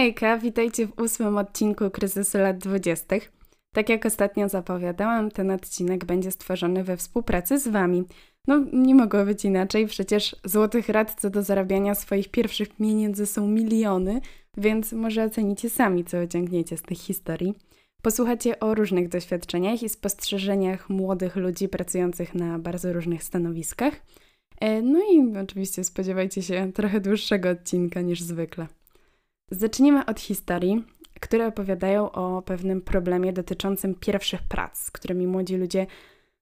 Hejka, witajcie w 8. odcinku Kryzysu lat 20. Tak jak ostatnio zapowiadałam, ten odcinek będzie stworzony we współpracy z Wami. No, nie mogło być inaczej, przecież złotych rad co do zarabiania swoich pierwszych pieniędzy są miliony, więc może ocenicie sami, co wyciągniecie z tych historii. Posłuchacie o różnych doświadczeniach i spostrzeżeniach młodych ludzi pracujących na bardzo różnych stanowiskach. No i oczywiście spodziewajcie się trochę dłuższego odcinka niż zwykle. Zaczniemy od historii, które opowiadają o pewnym problemie dotyczącym pierwszych prac, z którymi młodzi ludzie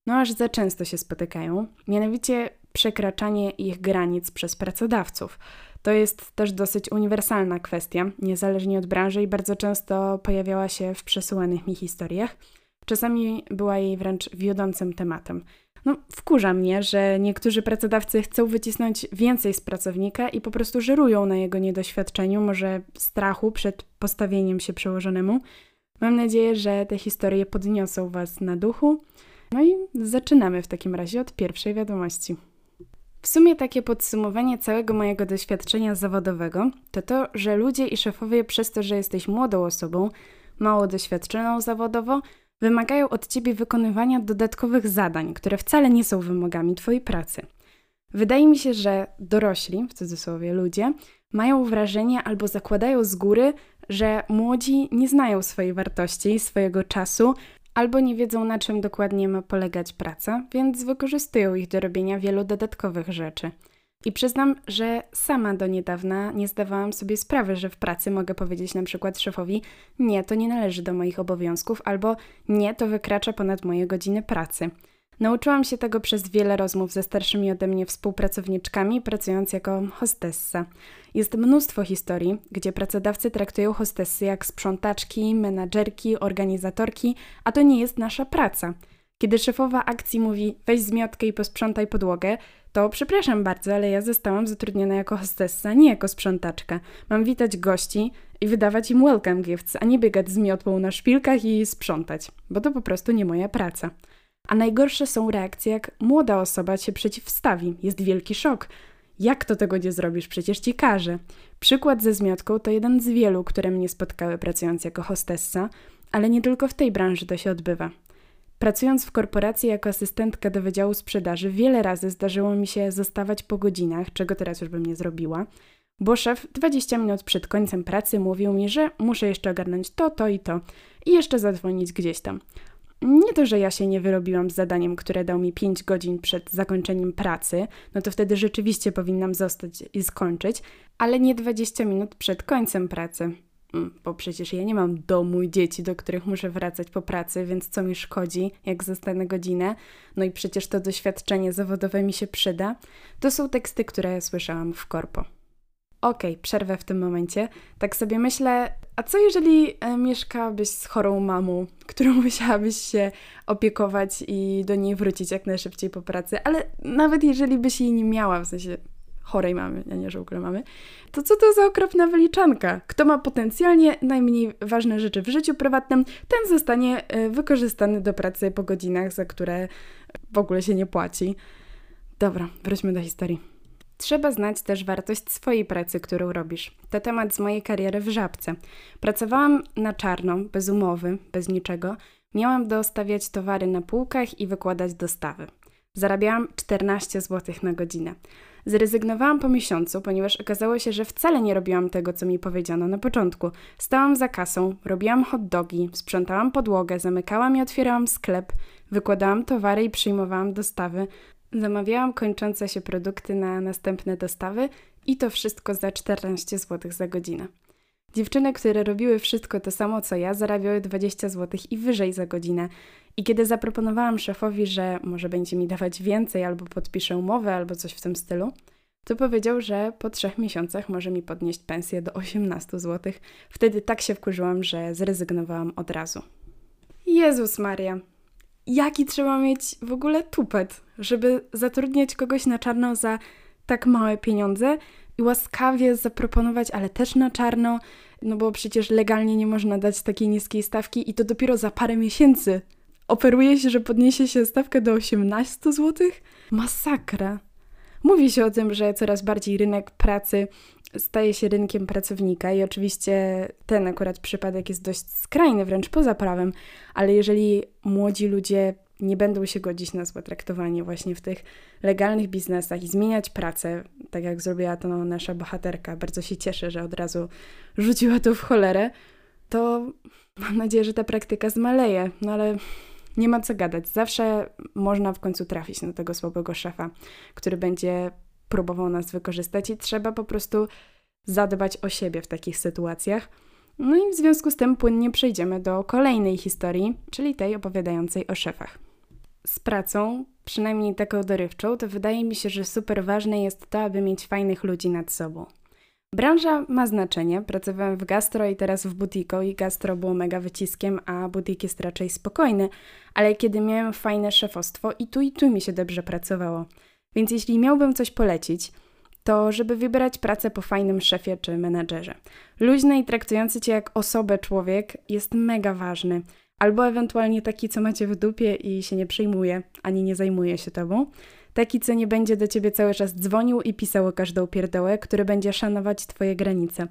aż za często się spotykają, mianowicie przekraczanie ich granic przez pracodawców. To jest też dosyć uniwersalna kwestia, niezależnie od branży i bardzo często pojawiała się w przesyłanych mi historiach. Czasami była jej wręcz wiodącym tematem. Wkurza mnie, że niektórzy pracodawcy chcą wycisnąć więcej z pracownika i po prostu żerują na jego niedoświadczeniu, może strachu przed postawieniem się przełożonemu. Mam nadzieję, że te historie podniosą Was na duchu. No i zaczynamy w takim razie od pierwszej wiadomości. W sumie takie podsumowanie całego mojego doświadczenia zawodowego to to, że ludzie i szefowie przez to, że jesteś młodą osobą, mało doświadczoną zawodowo, wymagają od Ciebie wykonywania dodatkowych zadań, które wcale nie są wymogami Twojej pracy. Wydaje mi się, że dorośli, w cudzysłowie ludzie, mają wrażenie albo zakładają z góry, że młodzi nie znają swojej wartości, swojego czasu, albo nie wiedzą, na czym dokładnie ma polegać praca, więc wykorzystują ich do robienia wielu dodatkowych rzeczy. I przyznam, że sama do niedawna nie zdawałam sobie sprawy, że w pracy mogę powiedzieć na przykład szefowi: nie, to nie należy do moich obowiązków, albo nie, to wykracza ponad moje godziny pracy. Nauczyłam się tego przez wiele rozmów ze starszymi ode mnie współpracowniczkami, pracując jako hostessa. Jest mnóstwo historii, gdzie pracodawcy traktują hostessy jak sprzątaczki, menadżerki, organizatorki, a to nie jest nasza praca. Kiedy szefowa akcji mówi: weź zmiotkę i posprzątaj podłogę, to przepraszam bardzo, ale ja zostałam zatrudniona jako hostessa, nie jako sprzątaczka. Mam witać gości i wydawać im welcome gifts, a nie biegać z miotłą na szpilkach i sprzątać, bo to po prostu nie moja praca. A najgorsze są reakcje, jak młoda osoba się przeciwstawi. Jest wielki szok. Jak to tego nie zrobisz? Przecież ci każe. Przykład ze zmiotką to jeden z wielu, które mnie spotkały pracując jako hostessa, ale nie tylko w tej branży to się odbywa. Pracując w korporacji jako asystentka do Wydziału Sprzedaży, wiele razy zdarzyło mi się zostawać po godzinach, czego teraz już bym nie zrobiła, bo szef 20 minut przed końcem pracy mówił mi, że muszę jeszcze ogarnąć to i jeszcze zadzwonić gdzieś tam. Nie to, że ja się nie wyrobiłam z zadaniem, które dał mi 5 godzin przed zakończeniem pracy, to wtedy rzeczywiście powinnam zostać i skończyć, ale nie 20 minut przed końcem pracy. Bo przecież ja nie mam domu i dzieci, do których muszę wracać po pracy, więc co mi szkodzi, jak zostanę godzinę? I przecież to doświadczenie zawodowe mi się przyda. To są teksty, które słyszałam w korpo. Okej, przerwę w tym momencie. Tak sobie myślę, a co jeżeli mieszkałabyś z chorą mamą, którą musiałabyś się opiekować i do niej wrócić jak najszybciej po pracy, ale nawet jeżeli byś jej nie miała, w sensie chorej mamy, a nie, że ukryj mamy, to co to za okropna wyliczanka? Kto ma potencjalnie najmniej ważne rzeczy w życiu prywatnym, ten zostanie wykorzystany do pracy po godzinach, za które w ogóle się nie płaci. Dobra, wróćmy do historii. Trzeba znać też wartość swojej pracy, którą robisz. To temat z mojej kariery w Żabce. Pracowałam na czarno, bez umowy, bez niczego. Miałam dostawiać towary na półkach i wykładać dostawy. Zarabiałam 14 zł na godzinę. Zrezygnowałam po miesiącu, ponieważ okazało się, że wcale nie robiłam tego, co mi powiedziano na początku. Stałam za kasą, robiłam hot dogi, sprzątałam podłogę, zamykałam i otwierałam sklep, wykładałam towary i przyjmowałam dostawy. Zamawiałam kończące się produkty na następne dostawy i to wszystko za 14 zł za godzinę. Dziewczyny, które robiły wszystko to samo co ja, zarabiały 20 zł i wyżej za godzinę. I kiedy zaproponowałam szefowi, że może będzie mi dawać więcej, albo podpiszę umowę, albo coś w tym stylu, to powiedział, że po 3 miesiącach może mi podnieść pensję do 18 zł. Wtedy tak się wkurzyłam, że zrezygnowałam od razu. Jezus Maria! Jaki trzeba mieć w ogóle tupet, żeby zatrudniać kogoś na czarno za tak małe pieniądze i łaskawie zaproponować, ale też na czarno, bo przecież legalnie nie można dać takiej niskiej stawki i to dopiero za parę miesięcy. Oferuje się, że podniesie się stawkę do 18 zł? Masakra. Mówi się o tym, że coraz bardziej rynek pracy staje się rynkiem pracownika i oczywiście ten akurat przypadek jest dość skrajny, wręcz poza prawem, ale jeżeli młodzi ludzie nie będą się godzić na złe traktowanie właśnie w tych legalnych biznesach i zmieniać pracę, tak jak zrobiła to nasza bohaterka, bardzo się cieszę, że od razu rzuciła to w cholerę, to mam nadzieję, że ta praktyka zmaleje, no ale nie ma co gadać. Zawsze można w końcu trafić na tego słabego szefa, który będzie próbował nas wykorzystać i trzeba po prostu zadbać o siebie w takich sytuacjach. No i w związku z tym płynnie przejdziemy do kolejnej historii, czyli tej opowiadającej o szefach. Z pracą, przynajmniej taką dorywczą, to wydaje mi się, że super ważne jest to, aby mieć fajnych ludzi nad sobą. Branża ma znaczenie. Pracowałam w gastro i teraz w butiku i gastro było mega wyciskiem, a butik jest raczej spokojny, ale kiedy miałem fajne szefostwo i tu mi się dobrze pracowało. Więc jeśli miałbym coś polecić, to żeby wybrać pracę po fajnym szefie czy menadżerze. Luźny i traktujący cię jak osobę człowiek jest mega ważny. Albo ewentualnie taki, co macie w dupie i się nie przejmuje, ani nie zajmuje się tobą. Taki, co nie będzie do ciebie cały czas dzwonił i pisał o każdą pierdołę, który będzie szanować twoje granice.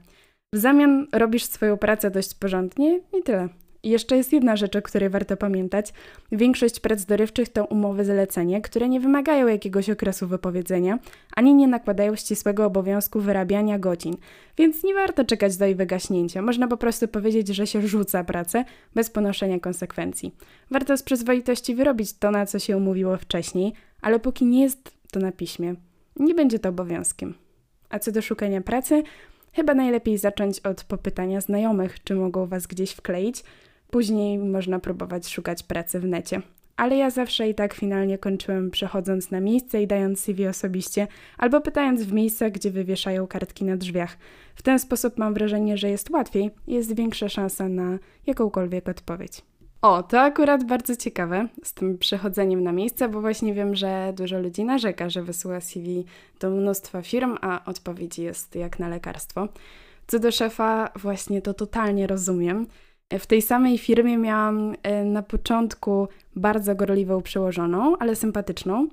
W zamian robisz swoją pracę dość porządnie i tyle. I jeszcze jest jedna rzecz, o której warto pamiętać. Większość prac dorywczych to umowy-zlecenie, które nie wymagają jakiegoś okresu wypowiedzenia, ani nie nakładają ścisłego obowiązku wyrabiania godzin. Więc nie warto czekać do jej wygaśnięcia. Można po prostu powiedzieć, że się rzuca pracę bez ponoszenia konsekwencji. Warto z przyzwoitości wyrobić to, na co się umówiło wcześniej, ale póki nie jest to na piśmie, nie będzie to obowiązkiem. A co do szukania pracy, chyba najlepiej zacząć od popytania znajomych, czy mogą was gdzieś wkleić. Później można próbować szukać pracy w necie. Ale ja zawsze i tak finalnie kończyłem przechodząc na miejsce i dając CV osobiście, albo pytając w miejscach, gdzie wywieszają kartki na drzwiach. W ten sposób mam wrażenie, że jest łatwiej i jest większa szansa na jakąkolwiek odpowiedź. O, to akurat bardzo ciekawe z tym przechodzeniem na miejsce, bo właśnie wiem, że dużo ludzi narzeka, że wysyła CV do mnóstwa firm, a odpowiedzi jest jak na lekarstwo. Co do szefa, właśnie to totalnie rozumiem. W tej samej firmie miałam na początku bardzo gorliwą przełożoną, ale sympatyczną,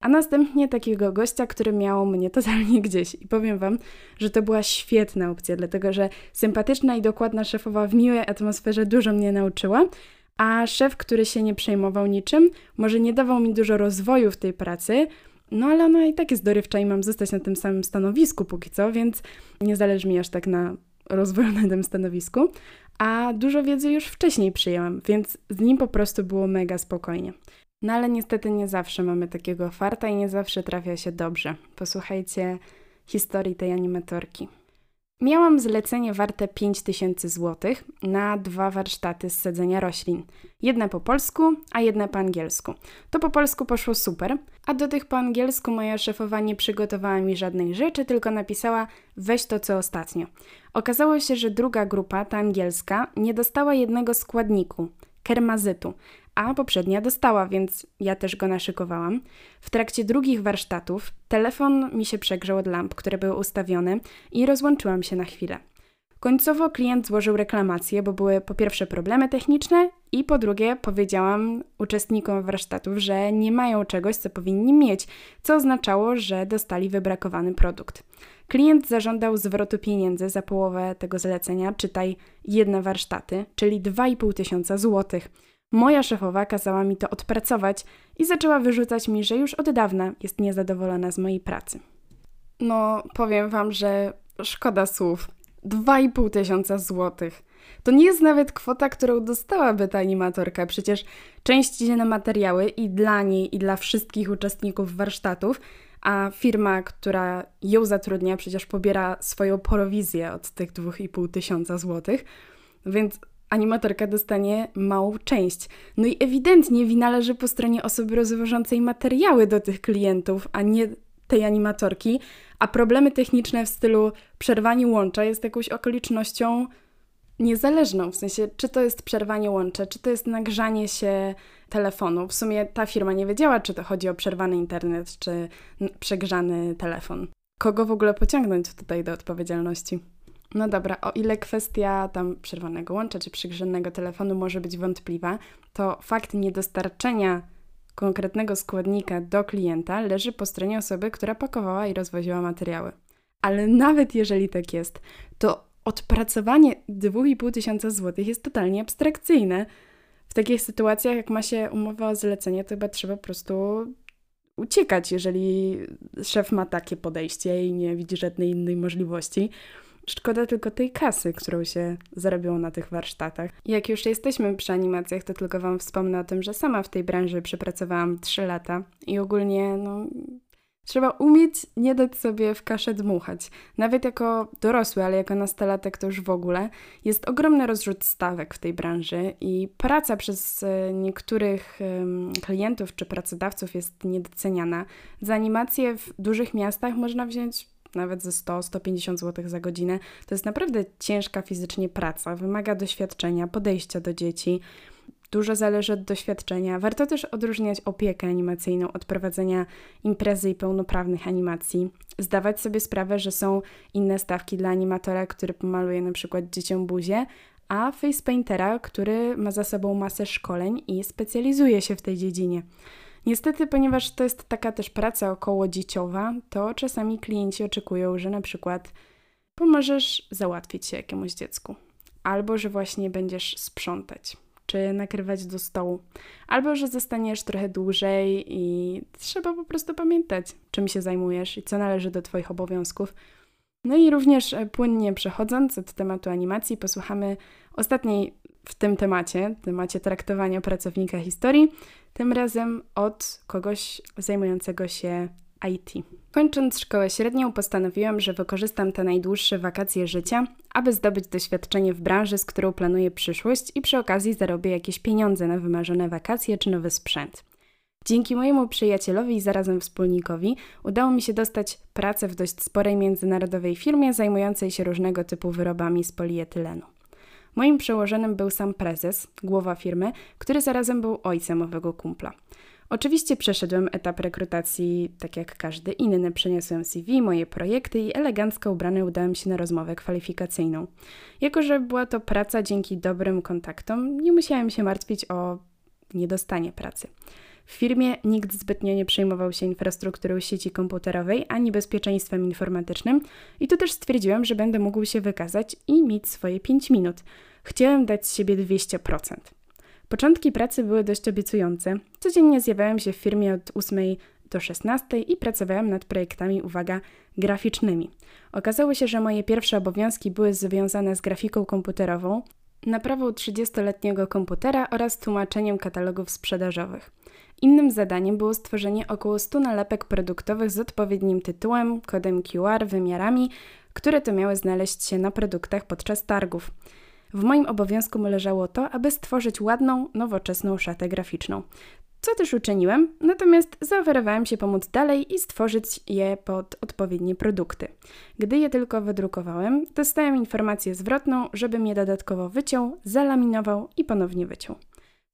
a następnie takiego gościa, który miał mnie totalnie gdzieś. I powiem wam, że to była świetna opcja, dlatego że sympatyczna i dokładna szefowa w miłej atmosferze dużo mnie nauczyła, a szef, który się nie przejmował niczym, może nie dawał mi dużo rozwoju w tej pracy, no ale ona i tak jest dorywcza i mam zostać na tym samym stanowisku póki co, więc nie zależy mi aż tak na rozwoju na tym stanowisku, a dużo wiedzy już wcześniej przyjęłam, więc z nim po prostu było mega spokojnie. No ale niestety nie zawsze mamy takiego farta i nie zawsze trafia się dobrze. Posłuchajcie historii tej animatorki. Miałam zlecenie warte 5000 zł na 2 warsztaty z sadzenia roślin. Jedna po polsku, a jedna po angielsku. To po polsku poszło super, a do tych po angielsku moja szefowa nie przygotowała mi żadnych rzeczy, tylko napisała weź to co ostatnio. Okazało się, że druga grupa, ta angielska, nie dostała jednego składniku, kermazytu, a poprzednia dostała, więc ja też go naszykowałam. W trakcie drugich warsztatów telefon mi się przegrzał od lamp, które były ustawione i rozłączyłam się na chwilę. Końcowo klient złożył reklamację, bo były po pierwsze problemy techniczne i po drugie powiedziałam uczestnikom warsztatów, że nie mają czegoś, co powinni mieć, co oznaczało, że dostali wybrakowany produkt. Klient zażądał zwrotu pieniędzy za połowę tego zlecenia, czytaj jedne warsztaty, czyli 2500 zł. Moja szefowa kazała mi to odpracować i zaczęła wyrzucać mi, że już od dawna jest niezadowolona z mojej pracy. No, powiem wam, że szkoda słów. 2500 zł. To nie jest nawet kwota, którą dostałaby ta animatorka. Przecież część idzie na materiały i dla niej, i dla wszystkich uczestników warsztatów, a firma, która ją zatrudnia, przecież pobiera swoją prowizję od tych 2500 zł, więc animatorka dostanie małą część. No i ewidentnie wina leży po stronie osoby rozwożącej materiały do tych klientów, a nie tej animatorki, a problemy techniczne w stylu przerwanie łącza jest jakąś okolicznością niezależną. W sensie, czy to jest przerwanie łącza, czy to jest nagrzanie się telefonu. W sumie ta firma nie wiedziała, czy to chodzi o przerwany internet, czy przegrzany telefon. Kogo w ogóle pociągnąć tutaj do odpowiedzialności? No dobra, o ile kwestia tam przerwanego łącza, czy przegrzanego telefonu może być wątpliwa, to fakt niedostarczenia konkretnego składnika do klienta leży po stronie osoby, która pakowała i rozwoziła materiały. Ale nawet jeżeli tak jest, to odpracowanie 2500 zł jest totalnie abstrakcyjne. W takich sytuacjach, jak ma się umowę o zlecenie, to chyba trzeba po prostu uciekać, jeżeli szef ma takie podejście i nie widzi żadnej innej możliwości. Szkoda tylko tej kasy, którą się zarobiło na tych warsztatach. Jak już jesteśmy przy animacjach, to tylko Wam wspomnę o tym, że sama w tej branży przepracowałam 3 lata i ogólnie trzeba umieć nie dać sobie w kaszę dmuchać. Nawet jako dorosły, ale jako nastolatek to już w ogóle. Jest ogromny rozrzut stawek w tej branży i praca przez niektórych klientów czy pracodawców jest niedoceniana. Za animacje w dużych miastach można wziąć nawet ze 100-150 zł za godzinę. To jest naprawdę ciężka fizycznie praca, wymaga doświadczenia, podejścia do dzieci. Dużo zależy od doświadczenia. Warto też odróżniać opiekę animacyjną od prowadzenia imprezy i pełnoprawnych animacji. Zdawać sobie sprawę, że są inne stawki dla animatora, który pomaluje na przykład dzieciom buzię, a facepaintera, który ma za sobą masę szkoleń i specjalizuje się w tej dziedzinie. Niestety, ponieważ to jest taka też praca okołodzieciowa, to czasami klienci oczekują, że na przykład pomożesz załatwić się jakiemuś dziecku, albo że właśnie będziesz sprzątać, czy nakrywać do stołu, albo że zostaniesz trochę dłużej i trzeba po prostu pamiętać, czym się zajmujesz i co należy do Twoich obowiązków. No i również płynnie przechodząc od tematu animacji, posłuchamy ostatniej w tym temacie traktowania pracownika historii, tym razem od kogoś zajmującego się IT. Kończąc szkołę średnią, postanowiłam, że wykorzystam te najdłuższe wakacje życia, aby zdobyć doświadczenie w branży, z którą planuję przyszłość i przy okazji zarobię jakieś pieniądze na wymarzone wakacje czy nowy sprzęt. Dzięki mojemu przyjacielowi i zarazem wspólnikowi udało mi się dostać pracę w dość sporej międzynarodowej firmie zajmującej się różnego typu wyrobami z polietylenu. Moim przełożonym był sam prezes, głowa firmy, który zarazem był ojcem owego kumpla. Oczywiście przeszedłem etap rekrutacji tak jak każdy inny, przeniosłem CV, moje projekty i elegancko ubrany udałem się na rozmowę kwalifikacyjną. Jako że była to praca dzięki dobrym kontaktom, nie musiałem się martwić o niedostanie pracy. W firmie nikt zbytnio nie przejmował się infrastrukturą sieci komputerowej ani bezpieczeństwem informatycznym i tu też stwierdziłem, że będę mógł się wykazać i mieć swoje 5 minut. Chciałem dać z siebie 200%. Początki pracy były dość obiecujące. Codziennie zjawiałem się w firmie od 8 do 16 i pracowałem nad projektami, uwaga, graficznymi. Okazało się, że moje pierwsze obowiązki były związane z grafiką komputerową, naprawą 30-letniego komputera oraz tłumaczeniem katalogów sprzedażowych. Innym zadaniem było stworzenie około 100 nalepek produktowych z odpowiednim tytułem, kodem QR, wymiarami, które to miały znaleźć się na produktach podczas targów. W moim obowiązku leżało to, aby stworzyć ładną, nowoczesną szatę graficzną. Co też uczyniłem, natomiast zaoferowałem się pomóc dalej i stworzyć je pod odpowiednie produkty. Gdy je tylko wydrukowałem, dostałem informację zwrotną, żebym je dodatkowo wyciął, zalaminował i ponownie wyciął.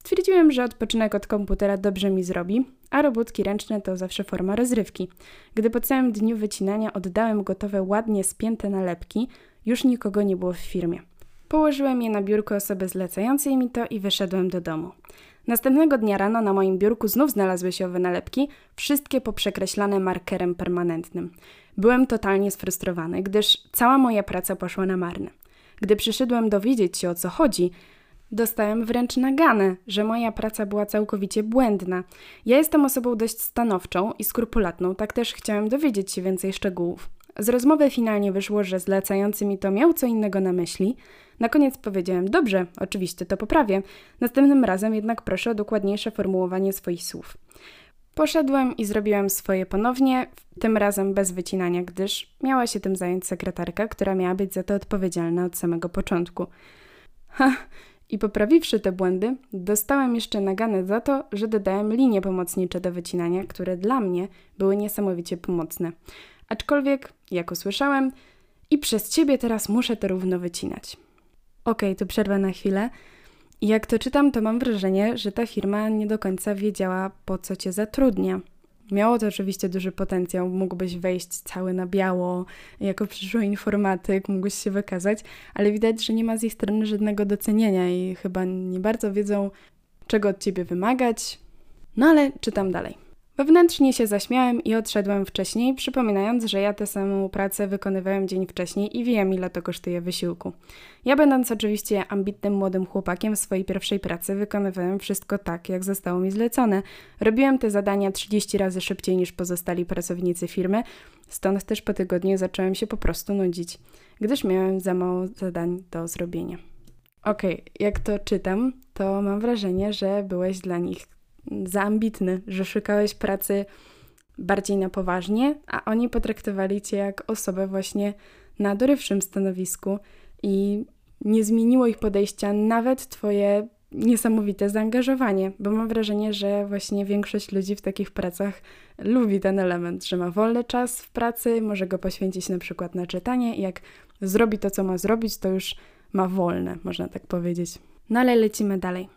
Stwierdziłem, że odpoczynek od komputera dobrze mi zrobi, a robótki ręczne to zawsze forma rozrywki. Gdy po całym dniu wycinania oddałem gotowe, ładnie spięte nalepki, już nikogo nie było w firmie. Położyłem je na biurku osoby zlecającej mi to i wyszedłem do domu. Następnego dnia rano na moim biurku znów znalazły się owe nalepki, wszystkie poprzekreślane markerem permanentnym. Byłem totalnie sfrustrowany, gdyż cała moja praca poszła na marne. Gdy przyszedłem dowiedzieć się, o co chodzi, dostałem wręcz naganę, że moja praca była całkowicie błędna. Ja jestem osobą dość stanowczą i skrupulatną, tak też chciałem dowiedzieć się więcej szczegółów. Z rozmowy finalnie wyszło, że zlecający mi to miał co innego na myśli. Na koniec powiedziałem, dobrze, oczywiście to poprawię, następnym razem jednak proszę o dokładniejsze formułowanie swoich słów. Poszedłem i zrobiłem swoje ponownie, tym razem bez wycinania, gdyż miała się tym zająć sekretarka, która miała być za to odpowiedzialna od samego początku. I poprawiwszy te błędy, dostałem jeszcze naganę za to, że dodałem linie pomocnicze do wycinania, które dla mnie były niesamowicie pomocne. Aczkolwiek, jak usłyszałem, i przez Ciebie teraz muszę to równo wycinać. Okej, tu przerwę na chwilę. Jak to czytam, to mam wrażenie, że ta firma nie do końca wiedziała, po co Cię zatrudnia. Miało to oczywiście duży potencjał, mógłbyś wejść cały na biało, jako przyszły informatyk, mógłbyś się wykazać, ale widać, że nie ma z ich strony żadnego docenienia i chyba nie bardzo wiedzą, czego od Ciebie wymagać. No ale czytam dalej. Wewnętrznie się zaśmiałem i odszedłem wcześniej, przypominając, że ja tę samą pracę wykonywałem dzień wcześniej i wiem, ile to kosztuje wysiłku. Ja, będąc oczywiście ambitnym młodym chłopakiem w swojej pierwszej pracy, wykonywałem wszystko tak, jak zostało mi zlecone. Robiłem te zadania 30 razy szybciej niż pozostali pracownicy firmy, stąd też po tygodniu zacząłem się po prostu nudzić, gdyż miałem za mało zadań do zrobienia. Okej, jak to czytam, to mam wrażenie, że byłeś dla nich za ambitny, że szukałeś pracy bardziej na poważnie, a oni potraktowali cię jak osobę właśnie na dorywczym stanowisku i nie zmieniło ich podejścia nawet twoje niesamowite zaangażowanie, bo mam wrażenie, że właśnie większość ludzi w takich pracach lubi ten element, że ma wolny czas w pracy, może go poświęcić na przykład na czytanie i jak zrobi to, co ma zrobić, to już ma wolne, można tak powiedzieć. No ale lecimy dalej.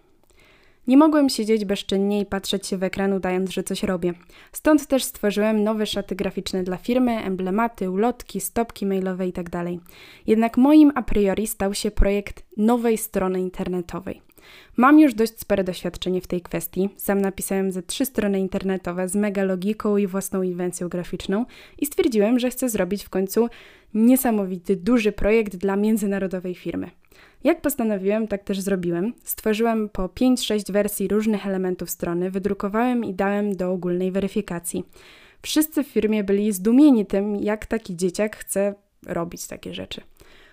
Nie mogłem siedzieć bezczynnie i patrzeć się w ekran, udając, że coś robię. Stąd też stworzyłem nowe szaty graficzne dla firmy, emblematy, ulotki, stopki mailowe itd. Jednak moim a priori stał się projekt nowej strony internetowej. Mam już dość spore doświadczenie w tej kwestii. Sam napisałem ze 3 strony internetowe z mega logiką i własną inwencją graficzną i stwierdziłem, że chcę zrobić w końcu niesamowity, duży projekt dla międzynarodowej firmy. Jak postanowiłem, tak też zrobiłem. Stworzyłem po 5-6 wersji różnych elementów strony, wydrukowałem i dałem do ogólnej weryfikacji. Wszyscy w firmie byli zdumieni tym, jak taki dzieciak chce robić takie rzeczy.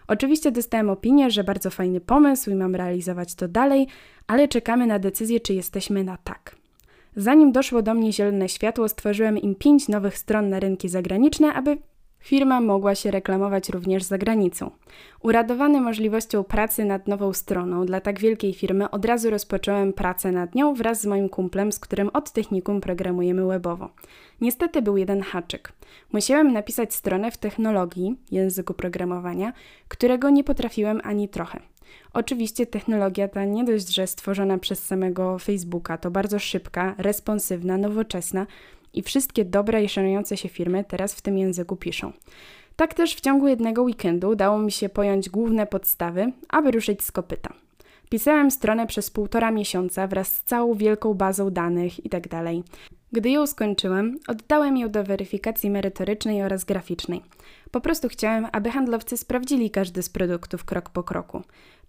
Oczywiście dostałem opinię, że bardzo fajny pomysł i mam realizować to dalej, ale czekamy na decyzję, czy jesteśmy na tak. Zanim doszło do mnie zielone światło, stworzyłem im 5 nowych stron na rynki zagraniczne, aby firma mogła się reklamować również za granicą. Uradowany możliwością pracy nad nową stroną dla tak wielkiej firmy, od razu rozpocząłem pracę nad nią wraz z moim kumplem, z którym od technikum programujemy webowo. Niestety był jeden haczyk. Musiałem napisać stronę w technologii, języku programowania, którego nie potrafiłem ani trochę. Oczywiście technologia ta nie dość, że stworzona przez samego Facebooka, to bardzo szybka, responsywna, nowoczesna, i wszystkie dobre i szanujące się firmy teraz w tym języku piszą. Tak też w ciągu jednego weekendu udało mi się pojąć główne podstawy, aby ruszyć z kopyta. Pisałem stronę przez 1,5 miesiąca wraz z całą wielką bazą danych itd. Gdy ją skończyłem, oddałem ją do weryfikacji merytorycznej oraz graficznej. Po prostu chciałem, aby handlowcy sprawdzili każdy z produktów krok po kroku.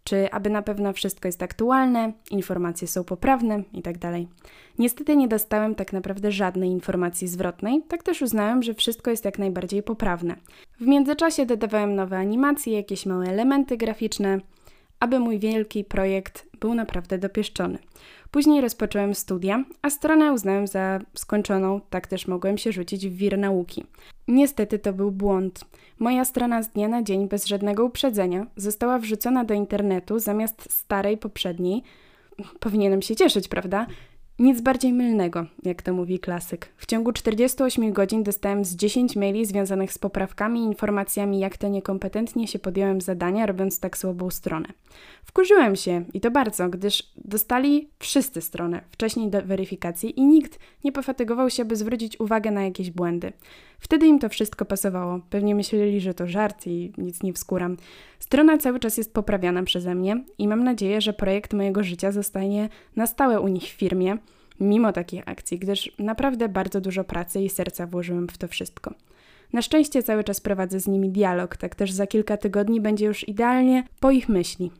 Czy aby na pewno wszystko jest aktualne, informacje są poprawne itd. Niestety nie dostałem tak naprawdę żadnej informacji zwrotnej, tak też uznałem, że wszystko jest jak najbardziej poprawne. W międzyczasie dodawałem nowe animacje, jakieś małe elementy graficzne, aby mój wielki projekt był naprawdę dopieszczony. Później rozpocząłem studia, a stronę uznałem za skończoną, tak też mogłem się rzucić w wir nauki. Niestety to był błąd. Moja strona z dnia na dzień, bez żadnego uprzedzenia, została wrzucona do internetu zamiast starej, poprzedniej. Powinienem się cieszyć, prawda? Nic bardziej mylnego, jak to mówi klasyk. W ciągu 48 godzin dostałem z 10 maili związanych z poprawkami i informacjami, jak to niekompetentnie się podjąłem zadania, robiąc tak słabą stronę. Wkurzyłem się i to bardzo, gdyż dostali wszyscy stronę wcześniej do weryfikacji i nikt nie pofatygował się, by zwrócić uwagę na jakieś błędy. Wtedy im to wszystko pasowało. Pewnie myśleli, że to żart i nic nie wskuram. Strona cały czas jest poprawiana przeze mnie i mam nadzieję, że projekt mojego życia zostanie na stałe u nich w firmie, mimo takich akcji, gdyż naprawdę bardzo dużo pracy i serca włożyłem w to wszystko. Na szczęście cały czas prowadzę z nimi dialog, tak też za kilka tygodni będzie już idealnie po ich myśli.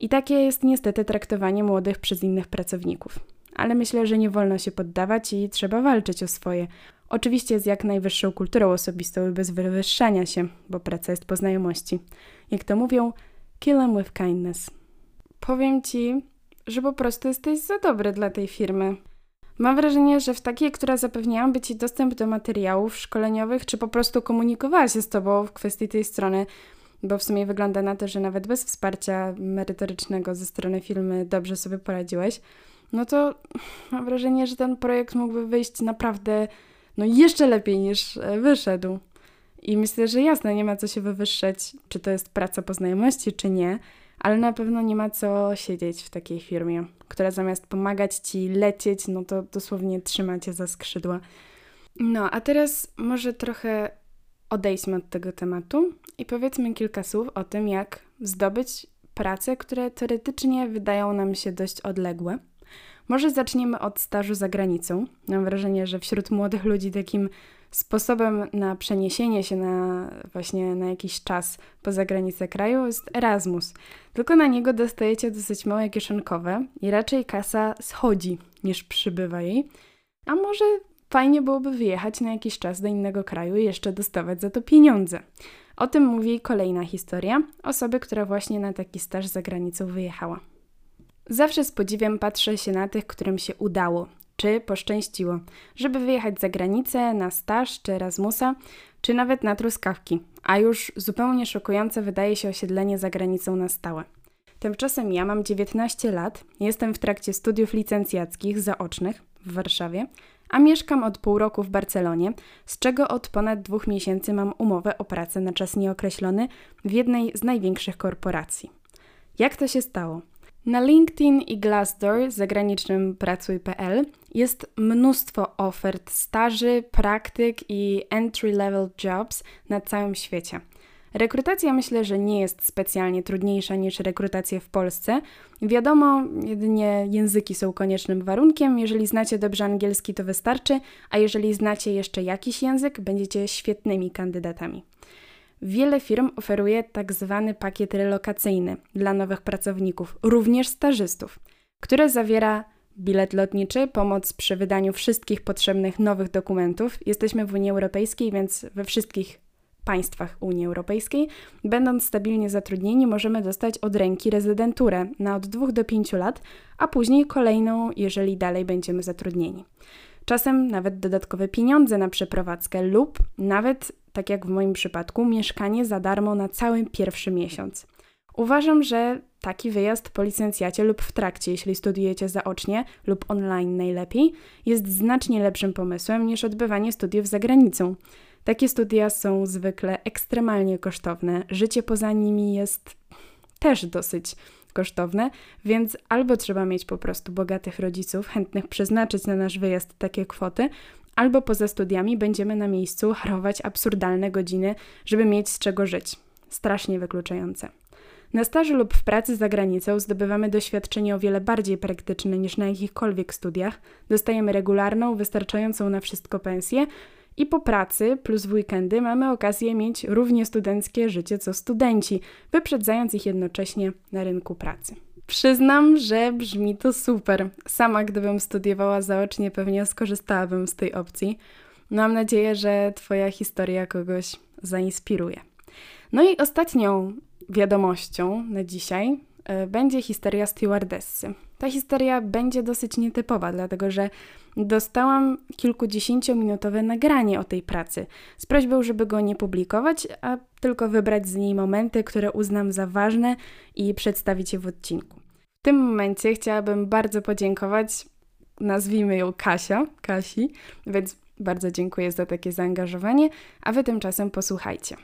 I takie jest niestety traktowanie młodych przez innych pracowników. Ale myślę, że nie wolno się poddawać i trzeba walczyć o swoje. Oczywiście z jak najwyższą kulturą osobistą i bez wywyższania się, bo praca jest po znajomości. Jak to mówią, kill 'em with kindness. Powiem Ci, że po prostu jesteś za dobry dla tej firmy. Mam wrażenie, że w takiej, która zapewniałaby Ci dostęp do materiałów szkoleniowych, czy po prostu komunikowała się z Tobą w kwestii tej strony, bo w sumie wygląda na to, że nawet bez wsparcia merytorycznego ze strony firmy dobrze sobie poradziłeś, no to mam wrażenie, że ten projekt mógłby wyjść naprawdę jeszcze lepiej niż wyszedł. I myślę, że jasne, nie ma co się wywyższać, czy to jest praca po znajomości, czy nie, ale na pewno nie ma co siedzieć w takiej firmie, która zamiast pomagać Ci lecieć, no to dosłownie trzyma Cię za skrzydła. No, a teraz może trochę odejdźmy od tego tematu i powiedzmy kilka słów o tym, jak zdobyć prace, które teoretycznie wydają nam się dość odległe. Może zaczniemy od stażu za granicą. Mam wrażenie, że wśród młodych ludzi takim sposobem na przeniesienie się na jakiś czas poza granicę kraju jest Erasmus. Tylko na niego dostajecie dosyć małe kieszonkowe i raczej kasa schodzi niż przybywa jej. A może fajnie byłoby wyjechać na jakiś czas do innego kraju i jeszcze dostawać za to pieniądze. O tym mówi kolejna historia osoby, która właśnie na taki staż za granicą wyjechała. Zawsze z podziwem patrzę się na tych, którym się udało, czy poszczęściło, żeby wyjechać za granicę, na staż, czy Erasmusa, czy nawet na truskawki, a już zupełnie szokujące wydaje się osiedlenie za granicą na stałe. Tymczasem ja mam 19 lat, jestem w trakcie studiów licencjackich zaocznych w Warszawie, a mieszkam od pół roku w Barcelonie, z czego od ponad 2 miesięcy mam umowę o pracę na czas nieokreślony w jednej z największych korporacji. Jak to się stało? Na LinkedIn i Glassdoor, zagranicznym pracuj.pl, jest mnóstwo ofert staży, praktyk i entry-level jobs na całym świecie. Rekrutacja myślę, że nie jest specjalnie trudniejsza niż rekrutacje w Polsce. Wiadomo, jedynie języki są koniecznym warunkiem. Jeżeli znacie dobrze angielski, to wystarczy, a jeżeli znacie jeszcze jakiś język, będziecie świetnymi kandydatami. Wiele firm oferuje tak zwany pakiet relokacyjny dla nowych pracowników, również stażystów, który zawiera bilet lotniczy, pomoc przy wydaniu wszystkich potrzebnych nowych dokumentów. Jesteśmy w Unii Europejskiej, więc we wszystkich państwach Unii Europejskiej, będąc stabilnie zatrudnieni, możemy dostać od ręki rezydenturę na od 2 do 5 lat, a później kolejną, jeżeli dalej będziemy zatrudnieni. Czasem nawet dodatkowe pieniądze na przeprowadzkę lub nawet, tak jak w moim przypadku, mieszkanie za darmo na cały pierwszy miesiąc. Uważam, że taki wyjazd po licencjacie lub w trakcie, jeśli studiujecie zaocznie lub online najlepiej, jest znacznie lepszym pomysłem niż odbywanie studiów za granicą. Takie studia są zwykle ekstremalnie kosztowne, życie poza nimi jest też dosyć kosztowne, więc albo trzeba mieć po prostu bogatych rodziców, chętnych przeznaczyć na nasz wyjazd takie kwoty, albo poza studiami będziemy na miejscu harować absurdalne godziny, żeby mieć z czego żyć. Strasznie wykluczające. Na stażu lub w pracy za granicą zdobywamy doświadczenie o wiele bardziej praktyczne niż na jakichkolwiek studiach. Dostajemy regularną, wystarczającą na wszystko pensję i po pracy plus w weekendy mamy okazję mieć równie studenckie życie co studenci, wyprzedzając ich jednocześnie na rynku pracy. Przyznam, że brzmi to super. Sama gdybym studiowała zaocznie, pewnie skorzystałabym z tej opcji. Mam nadzieję, że Twoja historia kogoś zainspiruje. No i ostatnią wiadomością na dzisiaj będzie historia stewardessy. Ta historia będzie dosyć nietypowa, dlatego że dostałam kilkudziesięciominutowe nagranie o tej pracy z prośbą, żeby go nie publikować, a tylko wybrać z niej momenty, które uznam za ważne i przedstawić je w odcinku. W tym momencie chciałabym bardzo podziękować, nazwijmy ją Kasi, więc bardzo dziękuję za takie zaangażowanie, a Wy tymczasem posłuchajcie.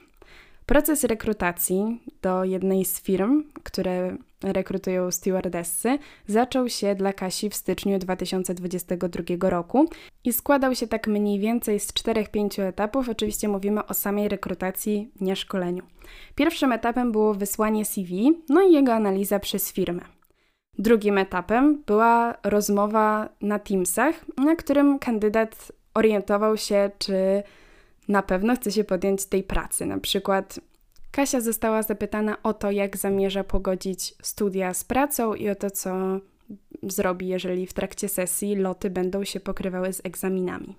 Proces rekrutacji do jednej z firm, które rekrutują stewardessy, zaczął się dla Kasi w styczniu 2022 roku i składał się tak mniej więcej z 4-5 etapów. Oczywiście mówimy o samej rekrutacji, nie szkoleniu. Pierwszym etapem było wysłanie CV, no i jego analiza przez firmę. Drugim etapem była rozmowa na Teamsach, na którym kandydat orientował się, czy na pewno chce się podjąć tej pracy. Na przykład Kasia została zapytana o to, jak zamierza pogodzić studia z pracą i o to, co zrobi, jeżeli w trakcie sesji loty będą się pokrywały z egzaminami.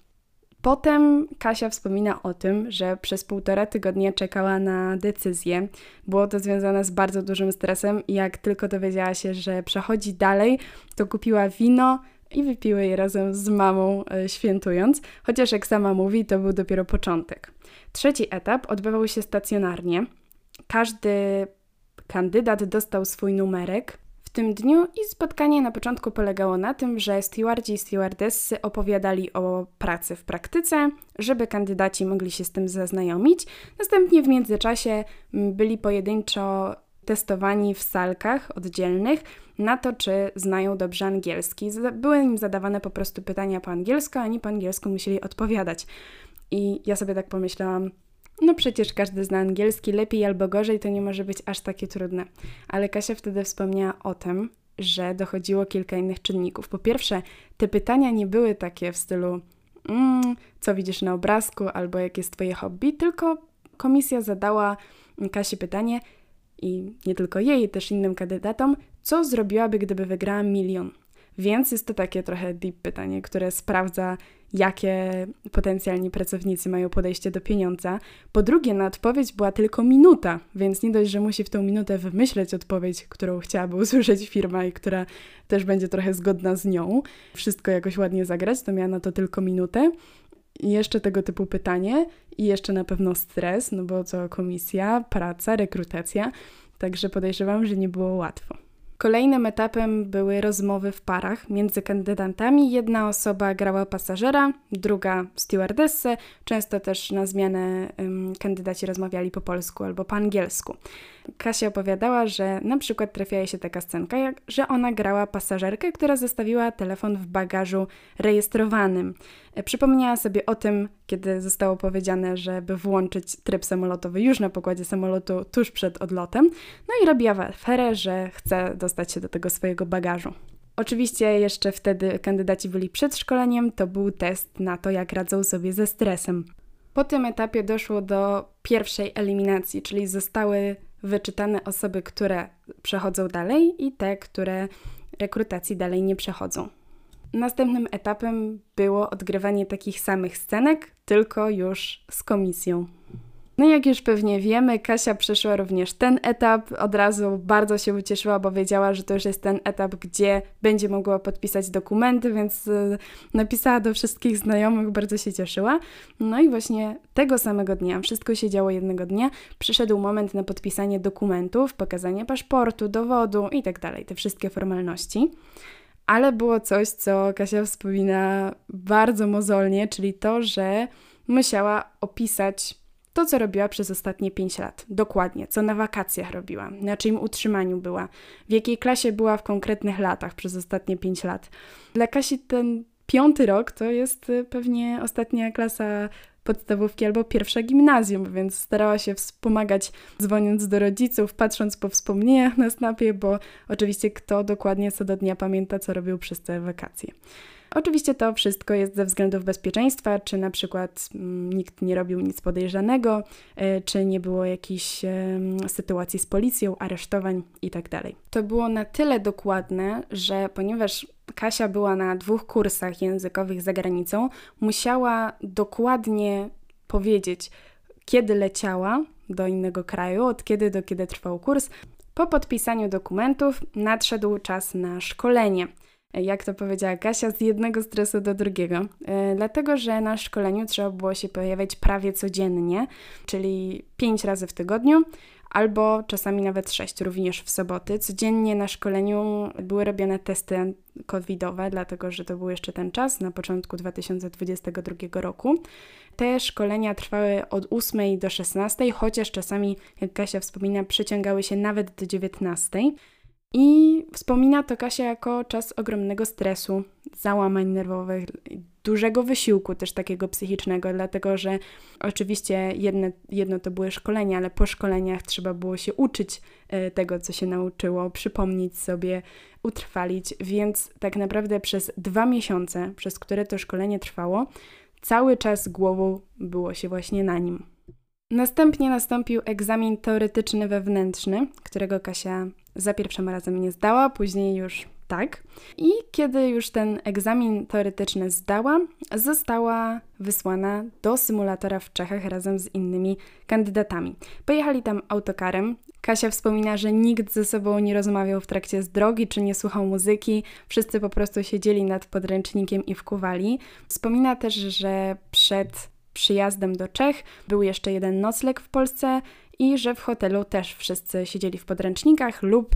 Potem Kasia wspomina o tym, że przez 1,5 tygodnia czekała na decyzję. Było to związane z bardzo dużym stresem i jak tylko dowiedziała się, że przechodzi dalej, to kupiła wino i wypiły je razem z mamą, świętując, chociaż jak sama mówi, to był dopiero początek. Trzeci etap odbywał się stacjonarnie. Każdy kandydat dostał swój numerek w tym dniu i spotkanie na początku polegało na tym, że stewardzi i stewardessy opowiadali o pracy w praktyce, żeby kandydaci mogli się z tym zaznajomić. Następnie w międzyczasie byli pojedynczo testowani w salkach oddzielnych na to, czy znają dobrze angielski. Były im zadawane po prostu pytania po angielsku, a oni po angielsku musieli odpowiadać. I ja sobie tak pomyślałam, no przecież każdy zna angielski, lepiej albo gorzej, to nie może być aż takie trudne. Ale Kasia wtedy wspomniała o tym, że dochodziło kilka innych czynników. Po pierwsze, te pytania nie były takie w stylu co widzisz na obrazku albo jakie jest twoje hobby, tylko komisja zadała Kasi pytanie i nie tylko jej, też innym kandydatom, co zrobiłaby, gdyby wygrała 1 000 000. Więc jest to takie trochę deep pytanie, które sprawdza, jakie potencjalni pracownicy mają podejście do pieniądza. Po drugie, na odpowiedź była tylko 1 minuta, więc nie dość, że musi w tą minutę wymyśleć odpowiedź, którą chciałaby usłyszeć firma i która też będzie trochę zgodna z nią. Wszystko jakoś ładnie zagrać, to miała na to tylko 1 minutę. I jeszcze tego typu pytanie i jeszcze na pewno stres, no bo co komisja, praca, rekrutacja. Także podejrzewam, że nie było łatwo. Kolejnym etapem były rozmowy w parach między kandydatami. Jedna osoba grała pasażera, druga stewardessę. Często też na zmianę kandydaci rozmawiali po polsku albo po angielsku. Kasia opowiadała, że na przykład trafiła jej się taka scenka, że ona grała pasażerkę, która zostawiła telefon w bagażu rejestrowanym. Przypomniała sobie o tym, kiedy zostało powiedziane, żeby włączyć tryb samolotowy już na pokładzie samolotu tuż przed odlotem. No i robiła aferę, że chce dostać się do tego swojego bagażu. Oczywiście jeszcze wtedy kandydaci byli przed szkoleniem, to był test na to, jak radzą sobie ze stresem. Po tym etapie doszło do pierwszej eliminacji, czyli zostały wyczytane osoby, które przechodzą dalej i te, które rekrutacji dalej nie przechodzą. Następnym etapem było odgrywanie takich samych scenek, tylko już z komisją. No jak już pewnie wiemy, Kasia przeszła również ten etap. Od razu bardzo się ucieszyła, bo wiedziała, że to już jest ten etap, gdzie będzie mogła podpisać dokumenty, więc napisała do wszystkich znajomych, bardzo się cieszyła. No i właśnie tego samego dnia, wszystko się działo jednego dnia, przyszedł moment na podpisanie dokumentów, pokazanie paszportu, dowodu i tak dalej, te wszystkie formalności. Ale było coś, co Kasia wspomina bardzo mozolnie, czyli to, że musiała opisać to, co robiła przez ostatnie 5 lat. Dokładnie, co na wakacjach robiła, na czyim utrzymaniu była, w jakiej klasie była w konkretnych latach przez ostatnie 5 lat. Dla Kasi ten 5. rok to jest pewnie ostatnia klasa podstawówki albo pierwsza gimnazjum, więc starała się wspomagać, dzwoniąc do rodziców, patrząc po wspomnieniach na Snapie, bo oczywiście kto dokładnie co do dnia pamięta, co robił przez te wakacje. Oczywiście to wszystko jest ze względów bezpieczeństwa, czy na przykład nikt nie robił nic podejrzanego, czy nie było jakichś sytuacji z policją, aresztowań itd. To było na tyle dokładne, że ponieważ Kasia była na 2 kursach językowych za granicą, musiała dokładnie powiedzieć, kiedy leciała do innego kraju, od kiedy do kiedy trwał kurs. Po podpisaniu dokumentów nadszedł czas na szkolenie. Jak to powiedziała Kasia, z jednego stresu do drugiego. Dlatego, że na szkoleniu trzeba było się pojawiać prawie codziennie, czyli 5 razy w tygodniu, albo czasami nawet 6, również w soboty. Codziennie na szkoleniu były robione testy covidowe, dlatego, że to był jeszcze ten czas, na początku 2022 roku. Te szkolenia trwały od 8 do 16, chociaż czasami, jak Kasia wspomina, przeciągały się nawet do 19. I wspomina to Kasia jako czas ogromnego stresu, załamań nerwowych, dużego wysiłku też takiego psychicznego, dlatego że oczywiście jedno to były szkolenia, ale po szkoleniach trzeba było się uczyć tego, co się nauczyło, przypomnieć sobie, utrwalić, więc tak naprawdę przez 2 miesiące, przez które to szkolenie trwało, cały czas głową było się właśnie na nim. Następnie nastąpił egzamin teoretyczny wewnętrzny, którego Kasia za pierwszym razem nie zdała, później już tak. I kiedy już ten egzamin teoretyczny zdała, została wysłana do symulatora w Czechach razem z innymi kandydatami. Pojechali tam autokarem. Kasia wspomina, że nikt ze sobą nie rozmawiał w trakcie z drogi, czy nie słuchał muzyki. Wszyscy po prostu siedzieli nad podręcznikiem i wkuwali. Wspomina też, że przed przyjazdem do Czech był jeszcze jeden nocleg w Polsce i że w hotelu też wszyscy siedzieli w podręcznikach lub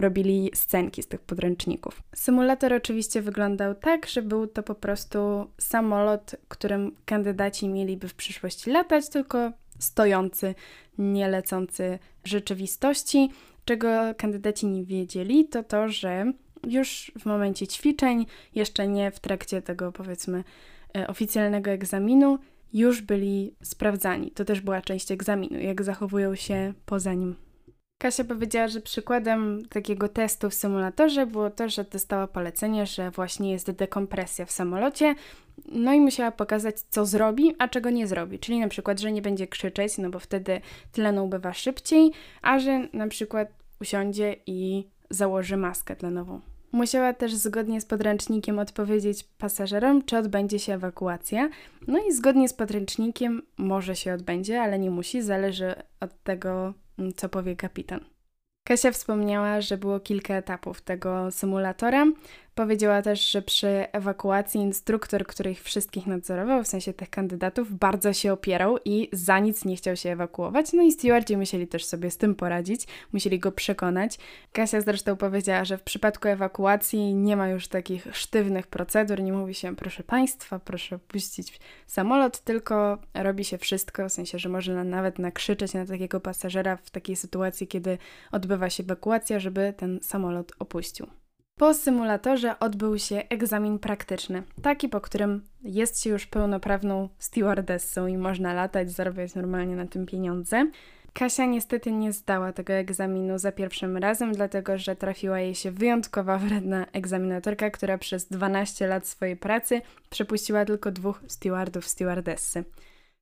robili scenki z tych podręczników. Symulator oczywiście wyglądał tak, że był to po prostu samolot, którym kandydaci mieliby w przyszłości latać, tylko stojący, nie lecący w rzeczywistości. Czego kandydaci nie wiedzieli, to to, że już w momencie ćwiczeń, jeszcze nie w trakcie tego, powiedzmy, oficjalnego egzaminu, już byli sprawdzani. To też była część egzaminu, jak zachowują się poza nim. Kasia powiedziała, że przykładem takiego testu w symulatorze było to, że dostała polecenie, że właśnie jest dekompresja w samolocie, no i musiała pokazać, co zrobi, a czego nie zrobi. Czyli na przykład, że nie będzie krzyczeć, no bo wtedy tlenu ubywa szybciej, a że na przykład usiądzie i założy maskę tlenową. Musiała też zgodnie z podręcznikiem odpowiedzieć pasażerom, czy odbędzie się ewakuacja. No i zgodnie z podręcznikiem może się odbędzie, ale nie musi, zależy od tego, co powie kapitan. Kasia wspomniała, że było kilka etapów tego symulatora. Powiedziała też, że przy ewakuacji instruktor, który ich wszystkich nadzorował, w sensie tych kandydatów, bardzo się opierał i za nic nie chciał się ewakuować. No i stewardzi musieli też sobie z tym poradzić, musieli go przekonać. Kasia zresztą powiedziała, że w przypadku ewakuacji nie ma już takich sztywnych procedur, nie mówi się proszę państwa, proszę opuścić samolot, tylko robi się wszystko, w sensie, że można nawet nakrzyczeć na takiego pasażera w takiej sytuacji, kiedy odbywa się ewakuacja, żeby ten samolot opuścił. Po symulatorze odbył się egzamin praktyczny, taki, po którym jest się już pełnoprawną stewardessą i można latać, zarabiać normalnie na tym pieniądze. Kasia niestety nie zdała tego egzaminu za pierwszym razem, dlatego że trafiła jej się wyjątkowa wredna egzaminatorka, która przez 12 lat swojej pracy przepuściła tylko 2 stewardów, stewardessy.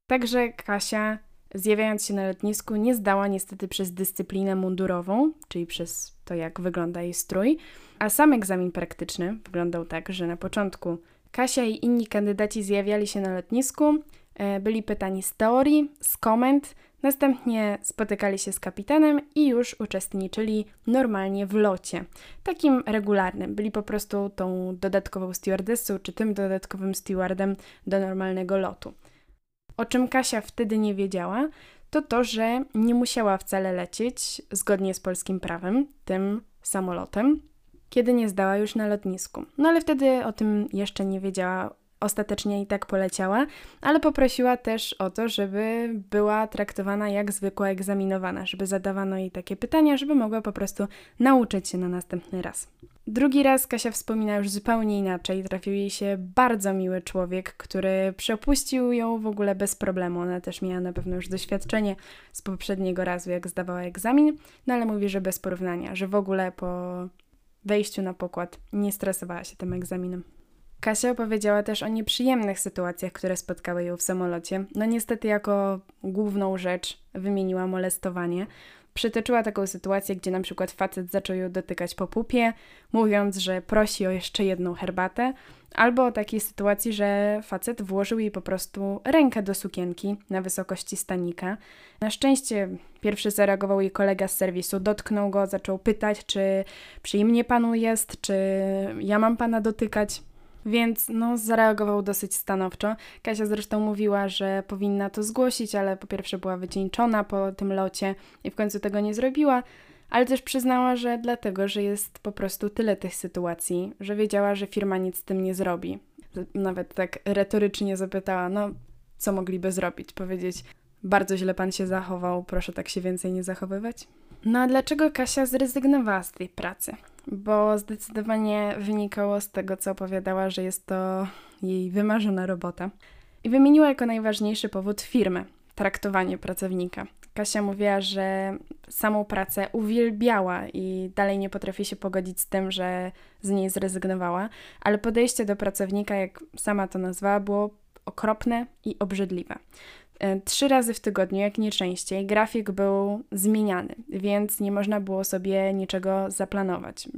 Także Kasia, zjawiając się na lotnisku, nie zdała niestety przez dyscyplinę mundurową, czyli przez to, jak wygląda jej strój, a sam egzamin praktyczny wyglądał tak, że na początku Kasia i inni kandydaci zjawiali się na lotnisku, byli pytani z teorii, z komend, następnie spotykali się z kapitanem i już uczestniczyli normalnie w locie, takim regularnym. Byli po prostu tą dodatkową stewardessą czy tym dodatkowym stewardem do normalnego lotu. O czym Kasia wtedy nie wiedziała, to to, że nie musiała wcale lecieć zgodnie z polskim prawem tym samolotem, kiedy nie zdała już na lotnisku. No ale wtedy o tym jeszcze nie wiedziała, ostatecznie i tak poleciała, ale poprosiła też o to, żeby była traktowana jak zwykła egzaminowana, żeby zadawano jej takie pytania, żeby mogła po prostu nauczyć się na następny raz. Drugi raz Kasia wspomina już zupełnie inaczej. Trafił jej się bardzo miły człowiek, który przepuścił ją w ogóle bez problemu. Ona też miała na pewno już doświadczenie z poprzedniego razu, jak zdawała egzamin, no ale mówi, że bez porównania, że w ogóle po wejściu na pokład nie stresowała się tym egzaminem. Kasia opowiedziała też o nieprzyjemnych sytuacjach, które spotkały ją w samolocie. No niestety jako główną rzecz wymieniła molestowanie. Przytoczyła taką sytuację, gdzie na przykład facet zaczął ją dotykać po pupie, mówiąc, że prosi o jeszcze jedną herbatę, albo o takiej sytuacji, że facet włożył jej po prostu rękę do sukienki na wysokości stanika. Na szczęście pierwszy zareagował jej kolega z serwisu, dotknął go, zaczął pytać, czy przyjemnie panu jest, czy ja mam pana dotykać. Więc no, zareagował dosyć stanowczo. Kasia zresztą mówiła, że powinna to zgłosić, ale po pierwsze była wycieńczona po tym locie i w końcu tego nie zrobiła, ale też przyznała, że dlatego, że jest po prostu tyle tych sytuacji, że wiedziała, że firma nic z tym nie zrobi. Nawet tak retorycznie zapytała, no co mogliby zrobić? Powiedzieć, bardzo źle pan się zachował, proszę tak się więcej nie zachowywać? No a dlaczego Kasia zrezygnowała z tej pracy? Bo zdecydowanie wynikało z tego, co opowiadała, że jest to jej wymarzona robota. I wymieniła jako najważniejszy powód firmę, traktowanie pracownika. Kasia mówiła, że samą pracę uwielbiała i dalej nie potrafi się pogodzić z tym, że z niej zrezygnowała, ale podejście do pracownika, jak sama to nazwała, było okropne i obrzydliwe. 3 razy w tygodniu, jak nie częściej, grafik był zmieniany, więc nie można było sobie niczego zaplanować.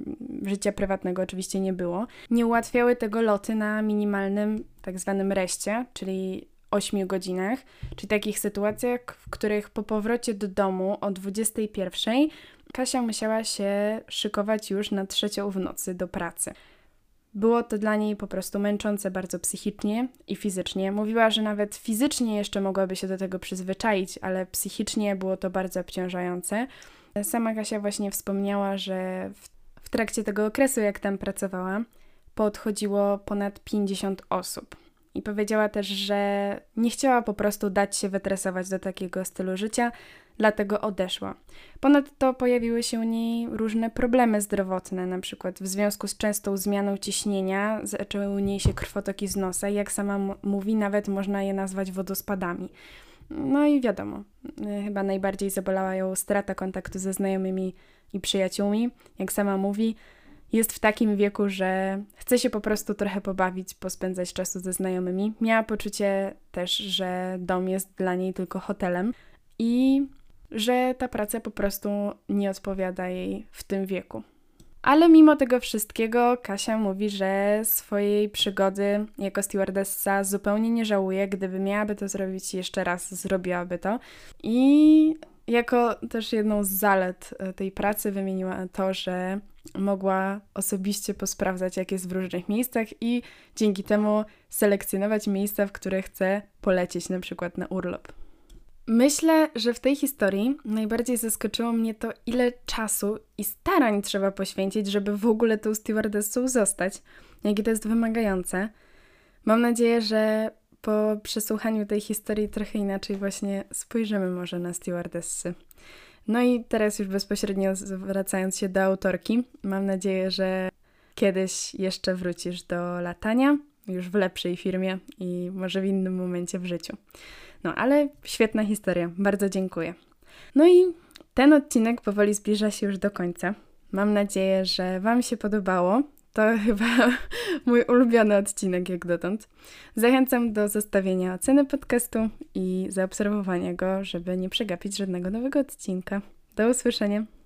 Życia prywatnego oczywiście nie było. Nie ułatwiały tego loty na minimalnym tak zwanym reście, czyli 8 godzinach, czyli takich sytuacjach, w których po powrocie do domu o 21:00 Kasia musiała się szykować już na 3:00 w nocy do pracy. Było to dla niej po prostu męczące bardzo psychicznie i fizycznie. Mówiła, że nawet fizycznie jeszcze mogłaby się do tego przyzwyczaić, ale psychicznie było to bardzo obciążające. Sama Kasia właśnie wspomniała, że w trakcie tego okresu, jak tam pracowała, podchodziło ponad 50 osób. I powiedziała też, że nie chciała po prostu dać się wytresować do takiego stylu życia, dlatego odeszła. Ponadto pojawiły się u niej różne problemy zdrowotne, na przykład w związku z częstą zmianą ciśnienia zaczęły u niej się krwotoki z nosa i jak sama mówi, nawet można je nazwać wodospadami. No i wiadomo, chyba najbardziej zabolała ją strata kontaktu ze znajomymi i przyjaciółmi. Jak sama mówi, jest w takim wieku, że chce się po prostu trochę pobawić, pospędzać czasu ze znajomymi. Miała poczucie też, że dom jest dla niej tylko hotelem i że ta praca po prostu nie odpowiada jej w tym wieku. Ale mimo tego wszystkiego Kasia mówi, że swojej przygody jako stewardessa zupełnie nie żałuje. Gdyby miałaby to zrobić jeszcze raz, zrobiłaby to. I jako też jedną z zalet tej pracy wymieniła to, że mogła osobiście posprawdzać, jak jest w różnych miejscach i dzięki temu selekcjonować miejsca, w które chce polecieć, na przykład na urlop. Myślę, że w tej historii najbardziej zaskoczyło mnie to, ile czasu i starań trzeba poświęcić, żeby w ogóle tą stewardessą zostać, jakie to jest wymagające. Mam nadzieję, że po przesłuchaniu tej historii trochę inaczej właśnie spojrzymy może na stewardessy. No i teraz już bezpośrednio zwracając się do autorki, mam nadzieję, że kiedyś jeszcze wrócisz do latania, już w lepszej firmie i może w innym momencie w życiu. No ale świetna historia, bardzo dziękuję. No i ten odcinek powoli zbliża się już do końca. Mam nadzieję, że Wam się podobało. To chyba mój ulubiony odcinek jak dotąd. Zachęcam do zostawienia oceny podcastu i zaobserwowania go, żeby nie przegapić żadnego nowego odcinka. Do usłyszenia!